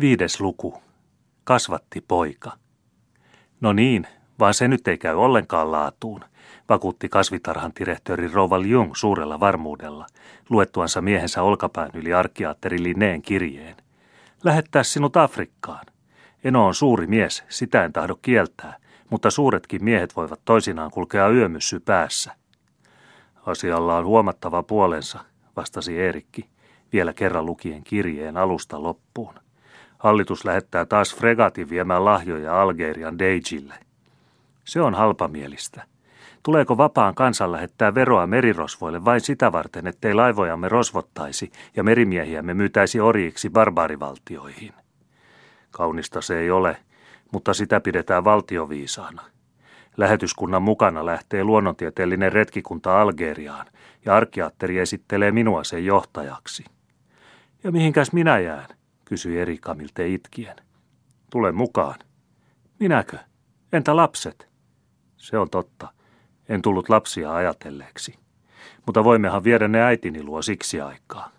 5. luku. Kasvatti poika. No niin, vaan se nyt ei käy ollenkaan laatuun, vakuutti kasvitarhan direktööri Roval Jung suurella varmuudella, luettuansa miehensä olkapään yli arkiaatteri Linneen kirjeen. Lähettää sinut Afrikkaan. Eno on suuri mies, sitä en tahdo kieltää, mutta suuretkin miehet voivat toisinaan kulkea yömyssy päässä. Asialla on huomattava puolensa, vastasi Eerikki, vielä kerran lukien kirjeen alusta loppuun. Hallitus lähettää taas fregatin viemään lahjoja Algerian Deijille. Se on halpamielistä. Tuleeko vapaan kansan lähettää veroa merirosvoille vain sitä varten, ettei laivojamme rosvottaisi ja merimiehiämme myytäisi orjiksi barbaarivaltioihin? Kaunista se ei ole, mutta sitä pidetään valtioviisaana. Lähetyskunnan mukana lähtee luonnontieteellinen retkikunta Algeriaan ja arkiaatteri esittelee minua sen johtajaksi. Ja mihinkäs minä jään? Kysyi Erika miltei itkien. Tule mukaan. Minäkö? Entä lapset? Se on totta. En tullut lapsia ajatelleeksi. Mutta voimmehan viedä ne äitini luo siksi aikaa.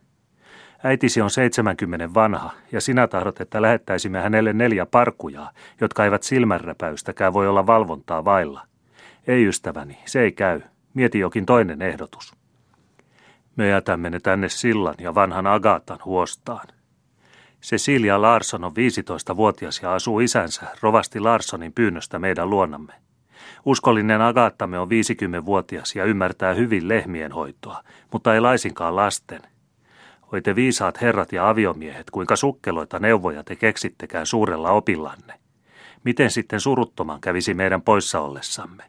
Äitisi on 70 vanha ja sinä tahdot, että lähettäisimme hänelle 4 parkujaa, jotka eivät silmänräpäystäkään voi olla valvontaa vailla. Ei ystäväni, se ei käy. Mieti jokin toinen ehdotus. Me jätämme ne tänne sillan ja vanhan Agaattan huostaan. Cecilia Larsson on 15-vuotias ja asuu isänsä, rovasti Larssonin pyynnöstä meidän luonamme. Uskollinen Agaattamme on 50-vuotias ja ymmärtää hyvin lehmien hoitoa, mutta ei laisinkaan lasten. Oi te viisaat herrat ja aviomiehet, kuinka sukkeloita neuvoja te keksittekään suurella opillanne. Miten sitten suruttoman kävisi meidän poissa ollessamme?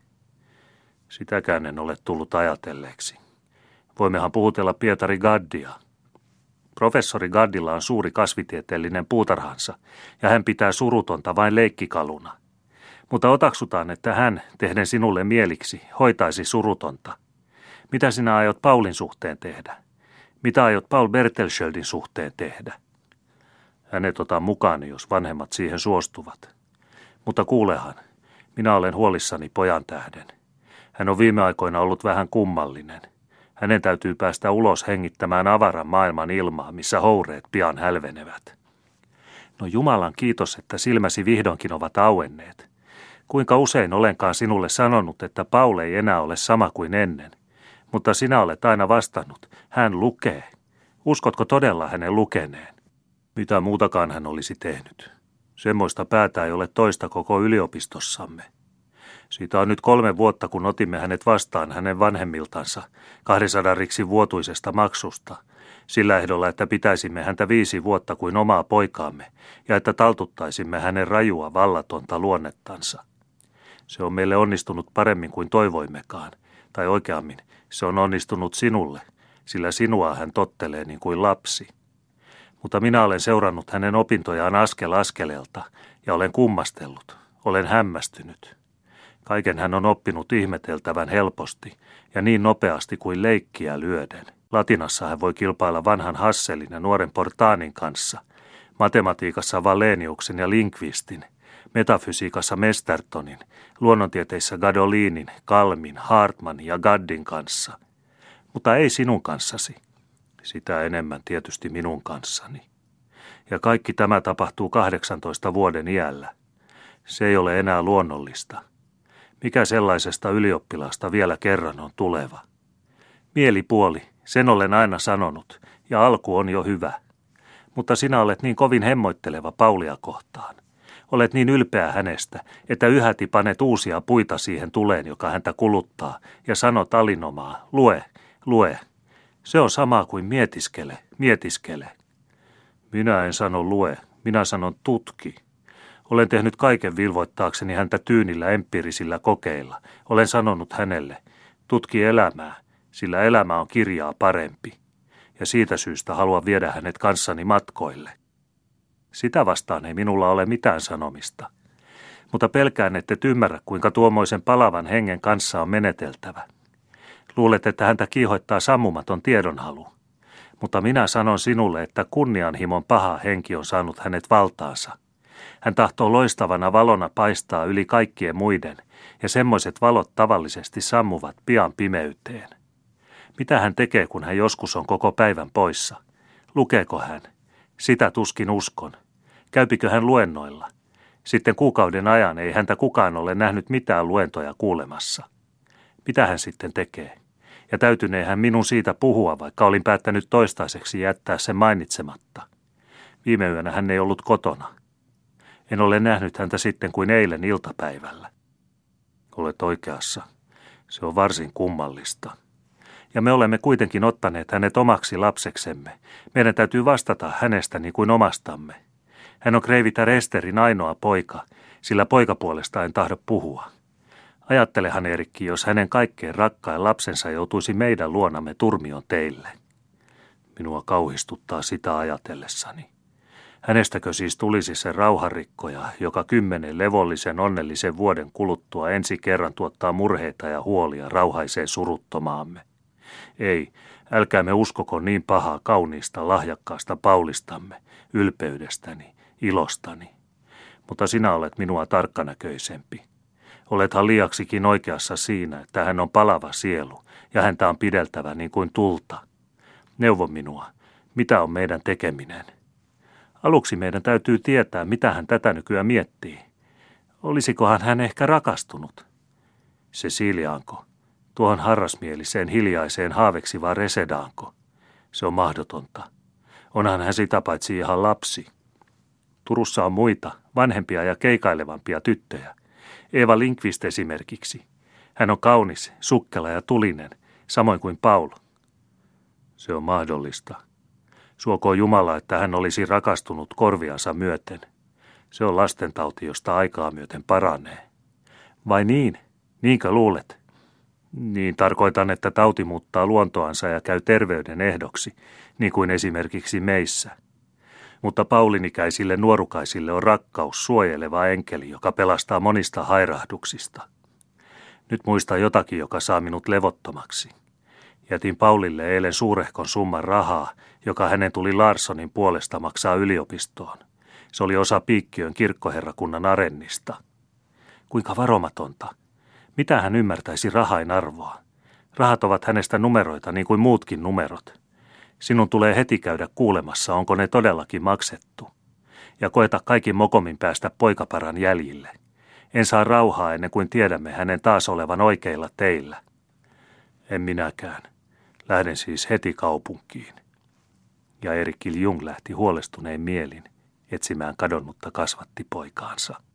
Sitäkään en ole tullut ajatelleeksi. Voimmehan puhutella Pietari Gaddia. Professori Gaddilla on suuri kasvitieteellinen puutarhansa, ja hän pitää surutonta vain leikkikaluna. Mutta otaksutaan, että hän, tehden sinulle mieliksi, hoitaisi surutonta. Mitä sinä aiot Paulin suhteen tehdä? Mitä aiot Paul Bertelschöldin suhteen tehdä? Hänet otan mukaan, jos vanhemmat siihen suostuvat. Mutta kuulehan, minä olen huolissani pojan tähden. Hän on viime aikoina ollut vähän kummallinen. Hänen täytyy päästä ulos hengittämään avaran maailman ilmaa, missä houreet pian hälvenevät. No Jumalan kiitos, että silmäsi vihdoinkin ovat auenneet. Kuinka usein olenkaan sinulle sanonut, että Paul ei enää ole sama kuin ennen. Mutta sinä olet aina vastannut, hän lukee. Uskotko todella hänen lukeneen? Mitä muutakaan hän olisi tehnyt? Semmoista päätä ei ole toista koko yliopistossamme. Siitä on nyt 3 vuotta, kun otimme hänet vastaan hänen vanhemmiltansa 200 riksin vuotuisesta maksusta, sillä ehdolla, että pitäisimme häntä 5 vuotta kuin omaa poikaamme ja että taltuttaisimme hänen rajua vallatonta luonnettansa. Se on meille onnistunut paremmin kuin toivoimmekaan, tai oikeammin, se on onnistunut sinulle, sillä sinua hän tottelee niin kuin lapsi. Mutta minä olen seurannut hänen opintojaan askel askeleelta ja olen kummastellut, olen hämmästynyt. Kaiken hän on oppinut ihmeteltävän helposti ja niin nopeasti kuin leikkiä lyöden. Latinassa hän voi kilpailla vanhan Hasselin ja nuoren Portaanin kanssa, matematiikassa Valeniuksen ja Lindqvistin, metafysiikassa Mestertonin, luonnontieteissä Gadolinin, Kalmin, Hartmannin ja Gaddin kanssa. Mutta ei sinun kanssasi. Sitä enemmän tietysti minun kanssani. Ja kaikki tämä tapahtuu 18 vuoden iällä. Se ei ole enää luonnollista. Mikä sellaisesta ylioppilaasta vielä kerran on tuleva? Mielipuoli, sen olen aina sanonut, ja alku on jo hyvä. Mutta sinä olet niin kovin hemmoitteleva Paulia kohtaan. Olet niin ylpeä hänestä, että yhäti panet uusia puita siihen tuleen, joka häntä kuluttaa, ja sanot alinomaa, lue, lue. Se on sama kuin mietiskele, mietiskele. Minä en sano lue, minä sanon tutki. Olen tehnyt kaiken vilvoittaakseni häntä tyynillä empiirisillä kokeilla. Olen sanonut hänelle, tutki elämää, sillä elämä on kirjaa parempi. Ja siitä syystä haluan viedä hänet kanssani matkoille. Sitä vastaan ei minulla ole mitään sanomista. Mutta pelkään, että et ymmärrä, kuinka tuommoisen palavan hengen kanssa on meneteltävä. Luulet, että häntä kiihoittaa sammumaton tiedonhalu. Mutta minä sanon sinulle, että kunnianhimon paha henki on saanut hänet valtaansa. Hän tahtoo loistavana valona paistaa yli kaikkien muiden, ja semmoiset valot tavallisesti sammuvat pian pimeyteen. Mitä hän tekee, kun hän joskus on koko päivän poissa? Lukeeko hän? Sitä tuskin uskon. Käypikö hän luennoilla? Sitten kuukauden ajan ei häntä kukaan ole nähnyt mitään luentoja kuulemassa. Mitä hän sitten tekee? Ja täytyneihän minun siitä puhua, vaikka olin päättänyt toistaiseksi jättää sen mainitsematta. Viime yönä hän ei ollut kotona. En ole nähnyt häntä sitten kuin eilen iltapäivällä. Olet oikeassa. Se on varsin kummallista. Ja me olemme kuitenkin ottaneet hänet omaksi lapseksemme. Meidän täytyy vastata hänestä niin kuin omastamme. Hän on Kreivitär Esterin ainoa poika, sillä poikapuolesta en tahdo puhua. Ajattelehan, Eerikki, jos hänen kaikkein rakkain lapsensa joutuisi meidän luonamme turmion teille. Minua kauhistuttaa sitä ajatellessani. Hänestäkö siis tulisi se rauharikkoja, joka 10 levollisen onnellisen vuoden kuluttua ensi kerran tuottaa murheita ja huolia rauhaiseen suruttomaamme? Ei, älkäämme uskoko niin pahaa kauniista lahjakkaasta Paulistamme, ylpeydestäni, ilostani. Mutta sinä olet minua tarkkanäköisempi. Olethan liiaksikin oikeassa siinä, että hän on palava sielu ja häntä on pideltävä niin kuin tulta. Neuvo minua, mitä on meidän tekeminen? Aluksi meidän täytyy tietää, mitä hän tätä nykyään miettii. Olisikohan hän ehkä rakastunut? Seesiljaanko? Tuohon harrasmieliseen hiljaiseen haaveksivaan resedaanko? Se on mahdotonta. Onhan hän sitä paitsi ihan lapsi. Turussa on muita, vanhempia ja keikailevampia tyttöjä. Eeva Lindqvist esimerkiksi. Hän on kaunis, sukkela ja tulinen, samoin kuin Paul. Se on mahdollista. Suokoon Jumala, että hän olisi rakastunut korviansa myöten. Se on lastentauti, josta aikaa myöten paranee. Vai niin? Niinkö luulet? Niin tarkoitan, että tauti muuttaa luontoansa ja käy terveyden ehdoksi, niin kuin esimerkiksi meissä. Mutta Paulinikäisille nuorukaisille on rakkaus suojeleva enkeli, joka pelastaa monista hairahduksista. Nyt muista jotakin, joka saa minut levottomaksi. Jätin Paulille eilen suurehkon summan rahaa, joka hänen tuli Larssonin puolesta maksaa yliopistoon. Se oli osa Piikkiön kirkkoherrakunnan arennista. Kuinka varomatonta. Mitä hän ymmärtäisi rahain arvoa? Rahat ovat hänestä numeroita niin kuin muutkin numerot. Sinun tulee heti käydä kuulemassa, onko ne todellakin maksettu. Ja koeta kaikin mokomin päästä poikaparan jäljille. En saa rauhaa ennen kuin tiedämme hänen taas olevan oikeilla teillä. En minäkään. Lähden siis heti kaupunkiin. Ja Erik Ljung lähti huolestunein mielin etsimään kadonnutta kasvattipoikaansa.